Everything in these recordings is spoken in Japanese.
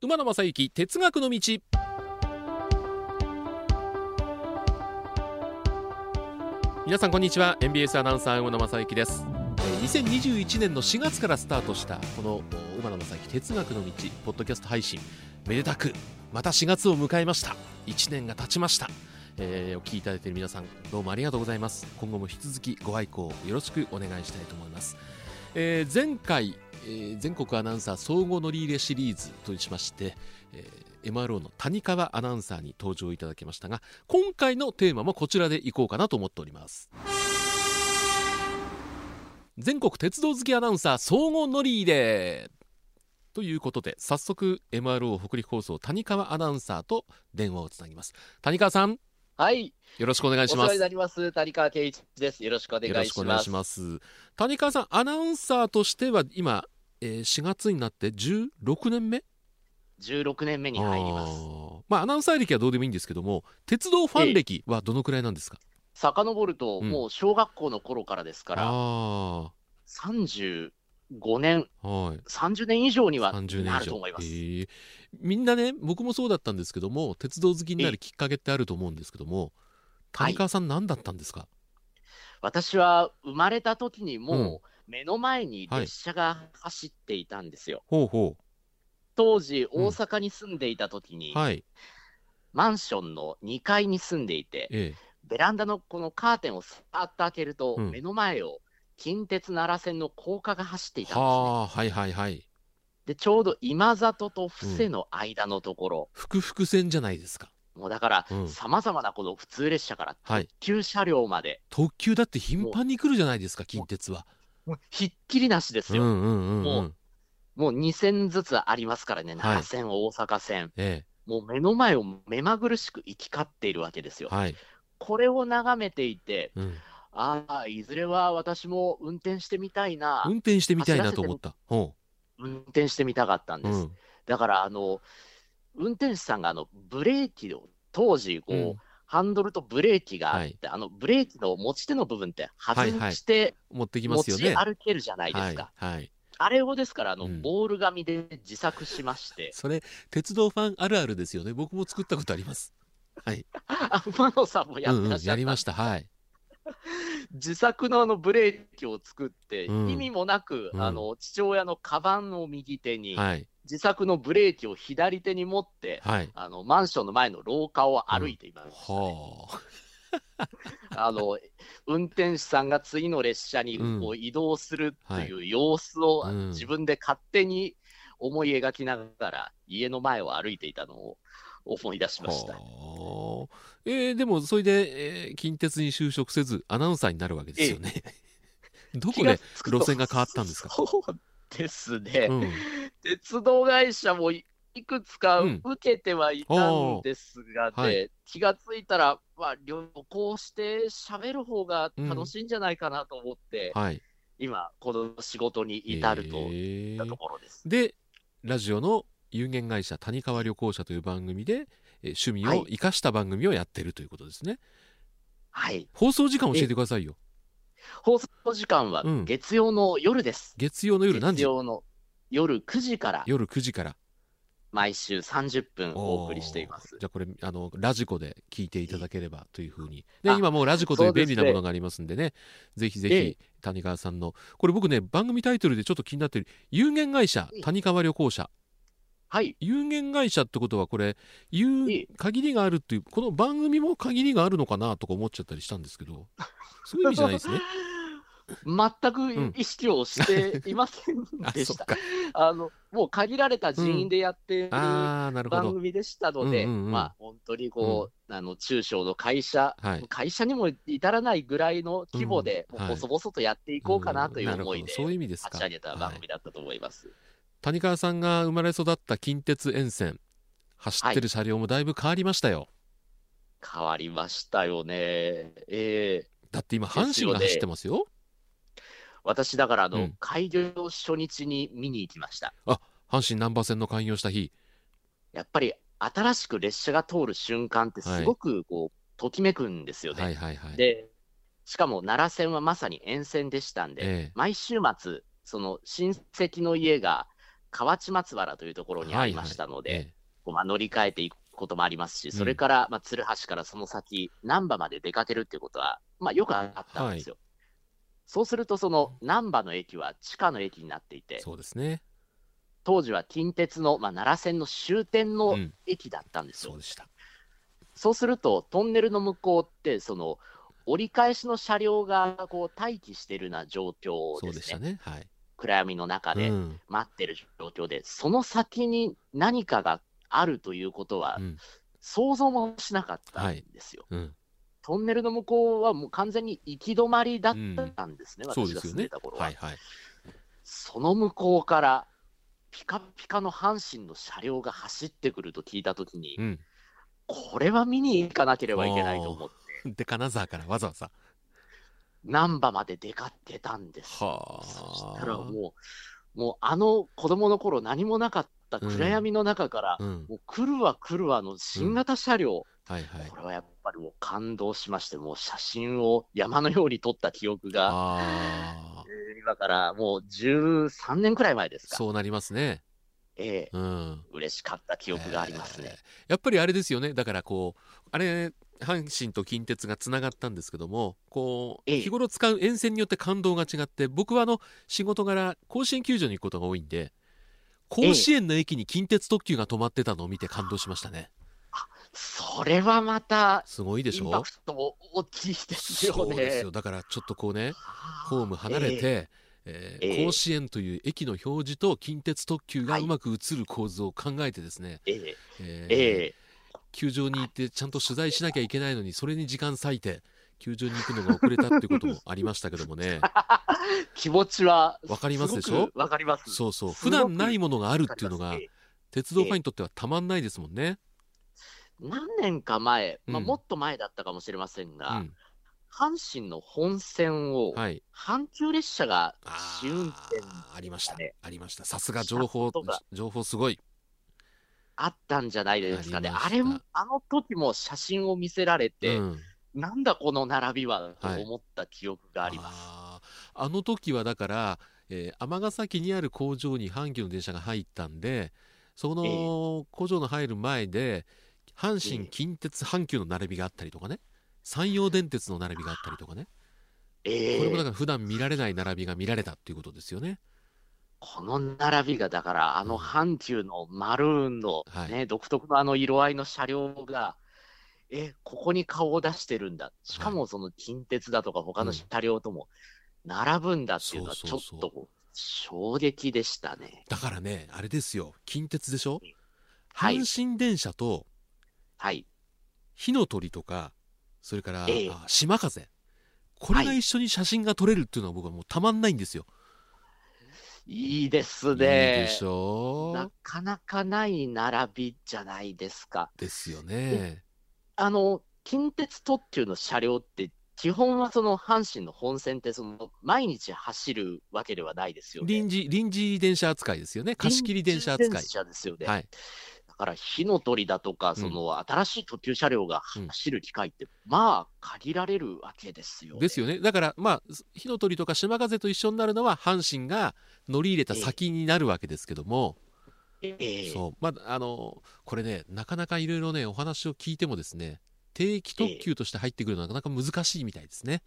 馬野正幸哲学の道。皆さんこんにちは、 MBS アナウンサー馬野正幸です。2021年の4月からスタートしたこの馬野正幸哲学の道ポッドキャスト配信、めでたくまた4月を迎えました。1年が経ちました。お聞きいただいている皆さん、どうもありがとうございます。今後も引き続きご愛顧よろしくお願いしたいと思います。前回、全国アナウンサー総合乗り入れシリーズとしまして、MRO の谷川アナウンサーに登場いただきましたが、今回のテーマもこちらでいこうかなと思っております。全国鉄道好きアナウンサー総合乗り入れということで、早速 MRO 北陸放送谷川アナウンサーと電話をつなぎます。谷川さん、はい、よろしくお願いします。お世話になります。谷川圭一です。よろしくお願いします。よろしくお願いします。谷川さん、アナウンサーとしては今、4月になって16年目?16年目に入ります。アナウンサー歴はどうでもいいんですけども、鉄道ファン歴はどのくらいなんですか？遡ると、もう小学校の頃からですから、35年、30年以上にはなると思います。みんなね、僕もそうだったんですけども、鉄道好きになるきっかけってあると思うんですけども、谷川さん、何だったんですか？私は生まれた時にもう目の前に列車が走っていたんですよ。ほうほう。当時大阪に住んでいた時に、マンションの2階に住んでいて、ベランダのこのカーテンをさーっと開けると、目の前を近鉄奈良線の高架が走っていたんですね。はいはいはい。でちょうど今里と布施の間のところ、ふくふく線じゃないですか。もうだからさまざまなこの普通列車から特急車両まで、特急だって頻繁に来るじゃないですか、近鉄は。もうひっきりなしですよ。もう2線ずつありますからね、奈良線、大阪線、もう目の前を目まぐるしく行き交っているわけですよ。これを眺めていて、いずれは私も運転してみたいな、運転してみたいなと思った。運転してみたかったんです。だから運転手さんがブレーキを、当時こう、ハンドルとブレーキがあって、ブレーキの持ち手の部分って外して持ってきますよね、持ち歩けるじゃないですか。あれをですからボール紙で自作しまして。それ鉄道ファンあるあるですよね。僕も作ったことあります。馬野さんもやってらっしゃった。やりました。自作のブレーキを作って、意味もなく、父親のカバンを右手に、自作のブレーキを左手に持って、マンションの前の廊下を歩いていましたね。運転手さんが次の列車にこう移動するという様子を自分で勝手に思い描きながら家の前を歩いていたのを思い出しました。でもそれで、近鉄に就職せずアナウンサーになるわけですよね。どこで路線が変わったんですか？そうですね、鉄道会社もいくつか受けてはいたんですが、気がついたら、旅行して喋る方が楽しいんじゃないかなと思って、今この仕事に至るといったところです。でラジオの有限会社谷川旅行者という番組で、趣味を生かした番組をやってるということですね。放送時間教えてくださいよ。放送時間は月曜の夜です。月曜の夜何時？月曜の夜9時から。夜9時から。毎週30分お送りしています。じゃあこれラジコで聞いていただければというふうに。で今もうラジコという便利なものがありますんでね、ぜひぜひ谷川さんのこれ僕ね、番組タイトルでちょっと気になってる有限会社谷川旅行者。有限会社ってことはこれ限りがあるっていう、この番組も限りがあるのかなとか思っちゃったりしたんですけど、そういう意味じゃないですね。全く意識をしていませんでした。もう限られた人員でやっている番組でしたので、本当にこう中小の会社にも至らないぐらいの規模で細々とやっていこうかなという思いで立ち上げた番組だったと思います。谷川さんが生まれ育った近鉄沿線、走ってる車両もだいぶ変わりましたよ。変わりましたよね。だって今阪神が走ってますよ。私だから開業初日に見に行きました。阪神難波線の開業した日、やっぱり新しく列車が通る瞬間ってすごくこうときめくんですよね。でしかも奈良線はまさに沿線でしたんで、毎週末その親戚の家が河内松原というところにありましたので、はいはい、まあ、乗り換えていくこともありますし、それから、まあ、鶴橋からその先、難波まで出かけるっていうことは、まあ、よくあったんですよ。はい、そうすると、その難波の駅は地下の駅になっていて、そうですね、当時は近鉄の、まあ、奈良線の終点の駅だったんですよ。そうでした。そうすると、トンネルの向こうって、その折り返しの車両がこう待機しているような状況ですね。そうでしたね、はい、暗闇の中で待ってる状況で、その先に何かがあるということは、想像もしなかったんですよ。はい、トンネルの向こうはもう完全に行き止まりだったんですね、私が住んでた頃は。そうですよね、はいはい、その向こうから、ピカピカの阪神の車両が走ってくると聞いたときに、これは見に行かなければいけないと思って。で、金沢からわざわざ難波まで出かけたんです。はそしたらもうあの子供の頃何もなかった暗闇の中から、もう来るわ来るわの新型車両、これはやっぱりもう感動しまして、もう写真を山のように撮った記憶が、今からもう13年くらい前ですか。そうなりますね。嬉しかった記憶がありますね。やっぱりあれですよね、だからこうあれ阪神と近鉄がつながったんですけども、こう日頃使う沿線によって感動が違って、僕は仕事柄甲子園球場に行くことが多いんで、甲子園の駅に近鉄特急が止まってたのを見て感動しましたね。それはまたすごいでしょ。インパクトも大きいですよね。そうですよ。だからちょっとこうね、ホーム離れて、甲子園という駅の表示と近鉄特急がうまく映る構図を考えてですね、球場に行ってちゃんと取材しなきゃいけないのに、それに時間割いて球場に行くのが遅れたっていうこともありましたけどもね。気持ちはわかりますでしょ。わかります。そうそう、普段ないものがあるっていうのが、鉄道ファンにとってはたまんないですもんね。何年か前、もっと前だったかもしれませんが、阪神の本線を阪急列車が試運転、ありましたね。ありました。さすが情報すごいあったんじゃないですかね。あれもあの時も写真を見せられて、なんだこの並びはと思った記憶があります。あの時はだから、尼崎にある工場に阪急の電車が入ったんで、その工場の入る前で阪神、近鉄、阪急の並びがあったりとかね、山陽電鉄の並びがあったりとかね、これもだから普段見られない並びが見られたっていうことですよね。この並びがだからあの阪急のマルーンの、独特のあの色合いの車両が、ここに顔を出してるんだ、しかもその近鉄だとか他の車両とも並ぶんだっていうのはちょっと衝撃でしたね。だからね、あれですよ、近鉄でしょ、阪神電車と火の鳥とか、それから島風、これが一緒に写真が撮れるっていうのは僕はもうたまんないんですよ。いいですね。いいでしょう。なかなかない並びじゃないですか。ですよね。近鉄特急の車両って基本はその阪神の本線ってその毎日走るわけではないですよね。臨時電車扱いですよね。貸し切り電車扱い。臨時電車ですよね。はい。から火の鳥だとか、その新しい特急車両が走る機会って、まあ限られるわけですよね。ですよね。だからまあ火の鳥とか島風と一緒になるのは阪神が乗り入れた先になるわけですけども、そう、まあこれね、なかなかいろいろねお話を聞いてもですね、定期特急として入ってくるのはなかなか難しいみたいですね。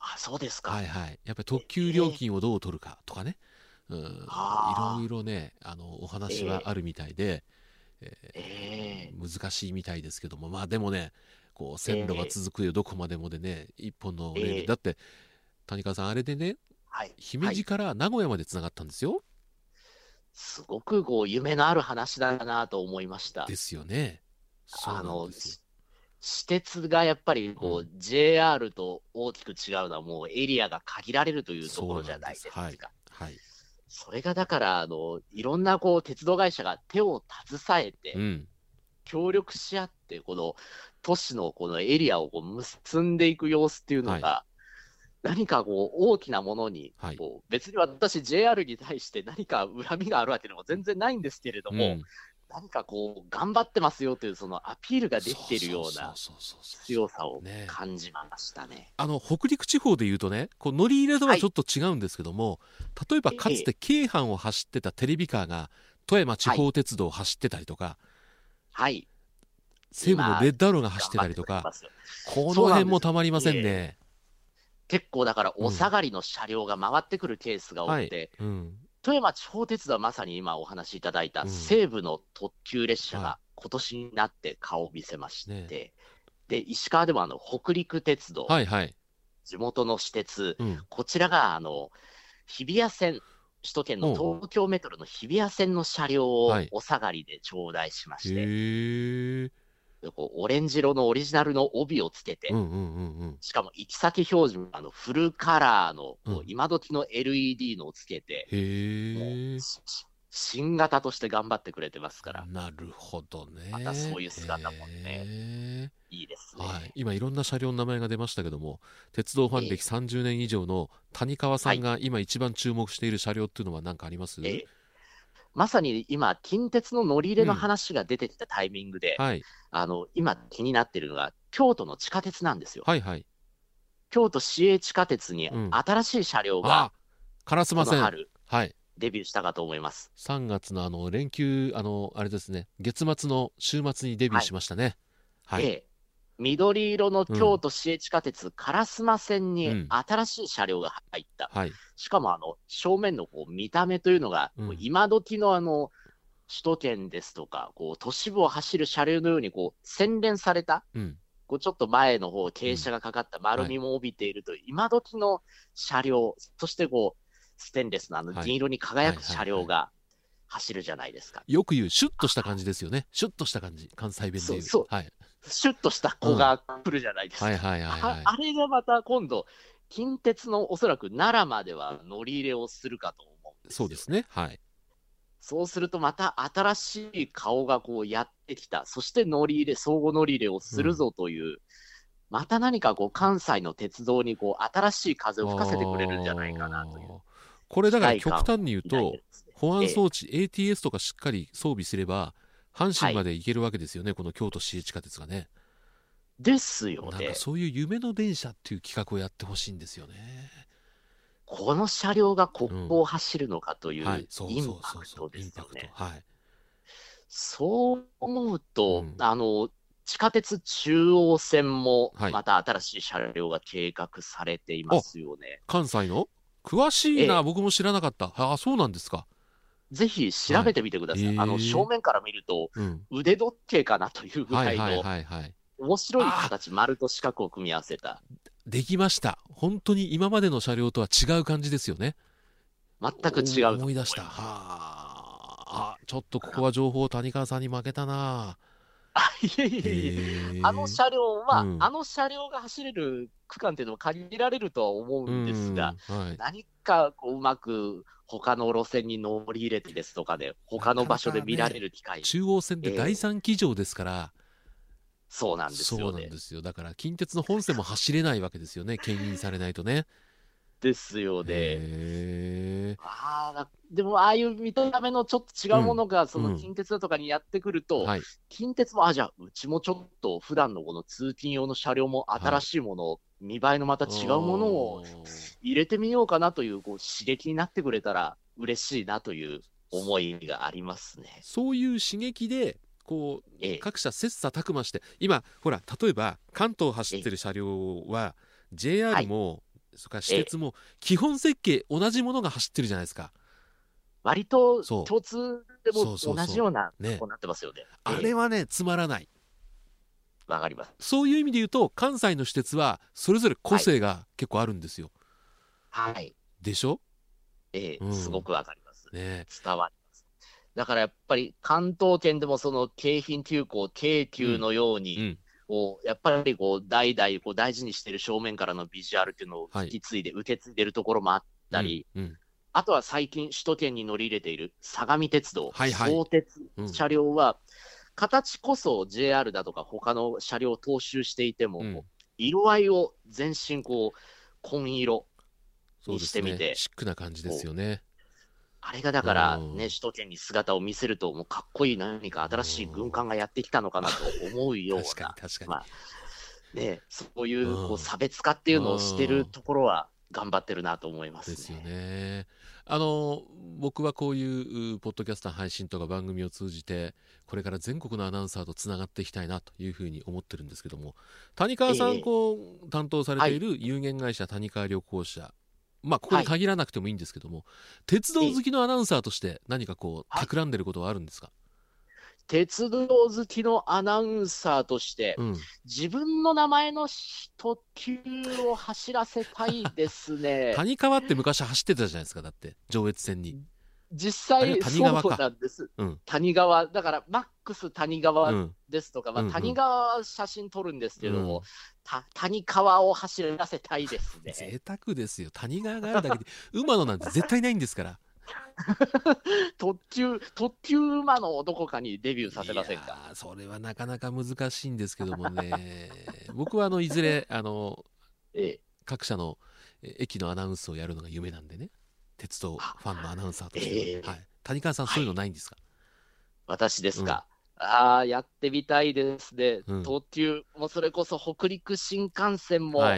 あ、そうですか。はいはい。やっぱり特急料金をどう取るかとかね、いろいろねお話はあるみたいで。難しいみたいですけども、まあでもね、こう線路が続くよ、どこまでもでね、一本のレール、だって谷川さんあれでね、姫路から名古屋までつながったんですよ。すごくこう夢のある話だなと思いました。ですよね。私鉄がやっぱりこう JR と大きく違うのは、もうエリアが限られるというところじゃないですか。はい、それがだからいろんなこう鉄道会社が手を携えて、協力し合ってこの都市のこのエリアをこう結んでいく様子っていうのが、何かこう大きなものに、別に私 JR に対して何か恨みがあるわけでも全然ないんですけれども、何かこう頑張ってますよというそのアピールができているような強さを感じましたね。北陸地方でいうとね、こう乗り入れとはちょっと違うんですけども、はい、例えばかつて京阪を走ってたテレビカーが富山地方鉄道を走ってたりとか、はい、西武のレッドアローが走ってたりとか、この辺もたまりませんね。結構だからお下がりの車両が回ってくるケースが多くて、うん、はい、うん、富山地方鉄道はまさに今お話しいただいた西部の特急列車が今年になって顔を見せまして、はいね、で石川でも北陸鉄道、はいはい、地元の私鉄、うん、こちらが日比谷線、首都圏の東京メトロの日比谷線の車両をお下がりで頂戴しまして、はい、こうオレンジ色のオリジナルの帯をつけて、しかも行き先表示もフルカラーの、うん、今時の LED のをつけて、へ、新型として頑張ってくれてますから。なるほどね。またそういう姿もね、いいですね、はい、今いろんな車両の名前が出ましたけども、鉄道ファン歴30年以上の谷川さんが今一番注目している車両っていうのは何かあります？まさに今近鉄の乗り入れの話が出てきたタイミングで、うん、はい、今気になっているのが京都の地下鉄なんですよ。はいはい、京都市営地下鉄に新しい車両が、うん、烏丸線、はい、デビューしたかと思います。3月の連休、あれですね、月末の週末にデビューしましたね。はいはい、緑色の京都市営地下鉄烏丸線に新しい車両が入った、うん、はい、しかも正面のこう見た目というのが、うん、今時の首都圏ですとかこう都市部を走る車両のようにこう洗練された、うん、こうちょっと前の方傾斜がかかった丸みも帯びているという、うん、はい、今時の車両、そしてこうステンレスの銀色に輝く車両が走るじゃないですか。よく言うシュッとした感じですよね。シュッとした感じ、関西弁で言う、そう、はい、シュッとした子が来るじゃないですか。あれがまた今度近鉄のおそらく奈良までは乗り入れをするかと思うんですよ。そうですね、はい、そうするとまた新しい顔がこうやってきた、そして乗り入れ、相互乗り入れをするぞという、うん、また何かこう関西の鉄道にこう新しい風を吹かせてくれるんじゃないかなという。これだから極端に言うと、保安装置、ATS とかしっかり装備すれば阪神まで行けるわけですよね、はい、この京都市営地下鉄がね。ですよね。なんかそういう夢の電車っていう企画をやってほしいんですよね。この車両がここを走るのかというインパクトですよね。そう思うと、うん、地下鉄中央線もまた新しい車両が計画されていますよね。はい、関西の詳しいな、僕も知らなかった。ああ、そうなんですか。ぜひ調べてみてください。正面から見ると、腕時計かなというぐらいの面白い形、丸と四角を組み合わせた。できました。本当に今までの車両とは違う感じですよね。全く違う。思い出した。はあ、ちょっとここは情報、谷川さんに負けたな。いえいえいえ、車両は、うん、車両が走れる区間っていうのも限られるとは思うんですが、はい、何かこううまく他の路線に乗り入れてですとかで、ね、他の場所で見られる機会、ね、中央線って第3騎乗ですから、そうなんですよね。そうなんですよ。だから近鉄の本線も走れないわけですよね、牽引されないとね。ですよね。でもああいう見た目のちょっと違うものがその近鉄とかにやってくると、うん、はい、近鉄もじゃあうちもちょっと普段のこの通勤用の車両も新しいものを、はい、見栄えのまた違うものを入れてみようかなという、こう刺激になってくれたら嬉しいなという思いがありますね。そういう刺激でこう、各社切磋琢磨して、今ほら例えば関東走ってる車両は JR も、はい、そか私鉄も基本設計同じものが走ってるじゃないですか。割と共通でも同じようなことになってますよね。あれはね、つまらない。わかります。そういう意味で言うと関西の私鉄はそれぞれ個性が結構あるんですよ。はい、でしょ。すごくわかります、ね、伝わります。だからやっぱり関東圏でもその京浜急行京急のように、うんうん、やっぱりこう代々こう大事にしている正面からのビジュアルっていうのを引き継いで、受け継いでるところもあったり、あとは最近首都圏に乗り入れている相模鉄道、相鉄車両は形こそ JR だとか他の車両を踏襲していても、色合いを全身こう紺色にしてみて、シックな感じですよね。あれがだから、ね、首都圏に姿を見せると、もうかっこいい何か新しい軍艦がやってきたのかなと思うような、確かに確かに、まあね、そういう、こう差別化っていうのをしてるところは、頑張ってるなと思いますね。ですよね。僕はこういうポッドキャスター配信とか番組を通じてこれから全国のアナウンサーとつながっていきたいなというふうに思ってるんですけども、谷川さんこう、担当されている有限会社谷川旅行社、まあここに限らなくてもいいんですけども、鉄道好きのアナウンサーとして何かこう企んでることはあるんですか？鉄道好きのアナウンサーとして、自分の名前の特急を走らせたいですね。谷川って昔走ってたじゃないですか、だって上越線に。実際そうなんです、谷川だからマックス谷川ですとか、まあ、谷川は写真撮るんですけども、谷川を走らせたいですね。贅沢ですよ、谷川があるだけで馬のなんて絶対ないんですから特急馬のどこかにデビューさせませんか？いや、それはなかなか難しいんですけどもね僕はいずれ各社の駅のアナウンスをやるのが夢なんでね、鉄道ファンのアナウンサーとして、谷川さんそういうのないんですか？私ですか、やってみたいですね、東急もそれこそ北陸新幹線も、ま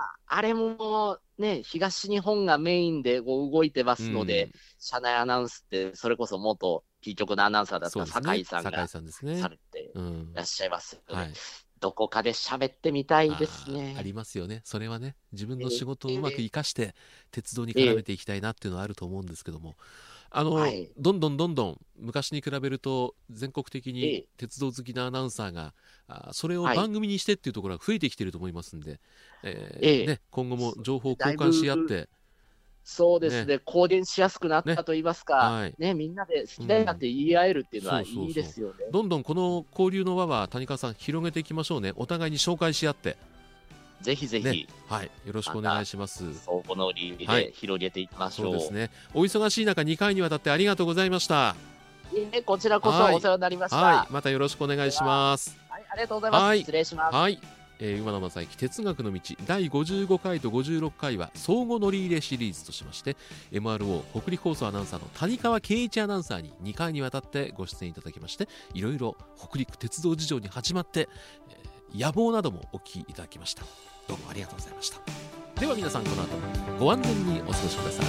あ、あれもね、東日本がメインでこう動いてますので、車内アナウンスってそれこそ元キー局のアナウンサーだった酒井さんがされていらっしゃいますよね。どこかで喋ってみたいですね。 ありますよね、それはね。自分の仕事をうまく生かして鉄道に絡めていきたいなっていうのはあると思うんですけども、どんどん昔に比べると全国的に鉄道好きなアナウンサーが、それを番組にしてっていうところが増えてきてると思いますんで、今後も情報を交換し合って、そうですね、公言しやすくなったと言いますか、みんなで好きだなって言い合えるっていうのはいいですよね。どんどんこの交流の輪は谷川さん広げていきましょうね。お互いに紹介し合ってぜひぜひ、よろしくお願いします。そう、このリーで広げていきましょう。そうですね、お忙しい中2回にわたってありがとうございました。こちらこそお世話になりました。またよろしくお願いします。ありがとうございます。失礼します。馬野正幸哲学の道第55回と56回は相互乗り入れシリーズとしまして、 MRO 北陸放送アナウンサーの谷川圭一アナウンサーに2回にわたってご出演いただきまして、いろいろ北陸鉄道事情に始まって、野望などもお聞きいただきました。どうもありがとうございました。では皆さん、この後もご安全にお過ごしください。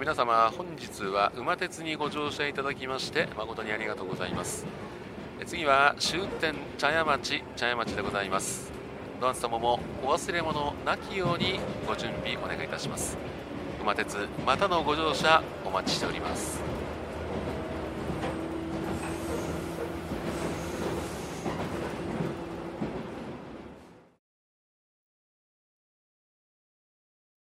皆様、本日は馬鉄にご乗車いただきまして誠にありがとうございます。次は終点茶屋町でございます。どなた様もお忘れ物なきようにご準備お願いいたします。馬鉄またのご乗車お待ちしております。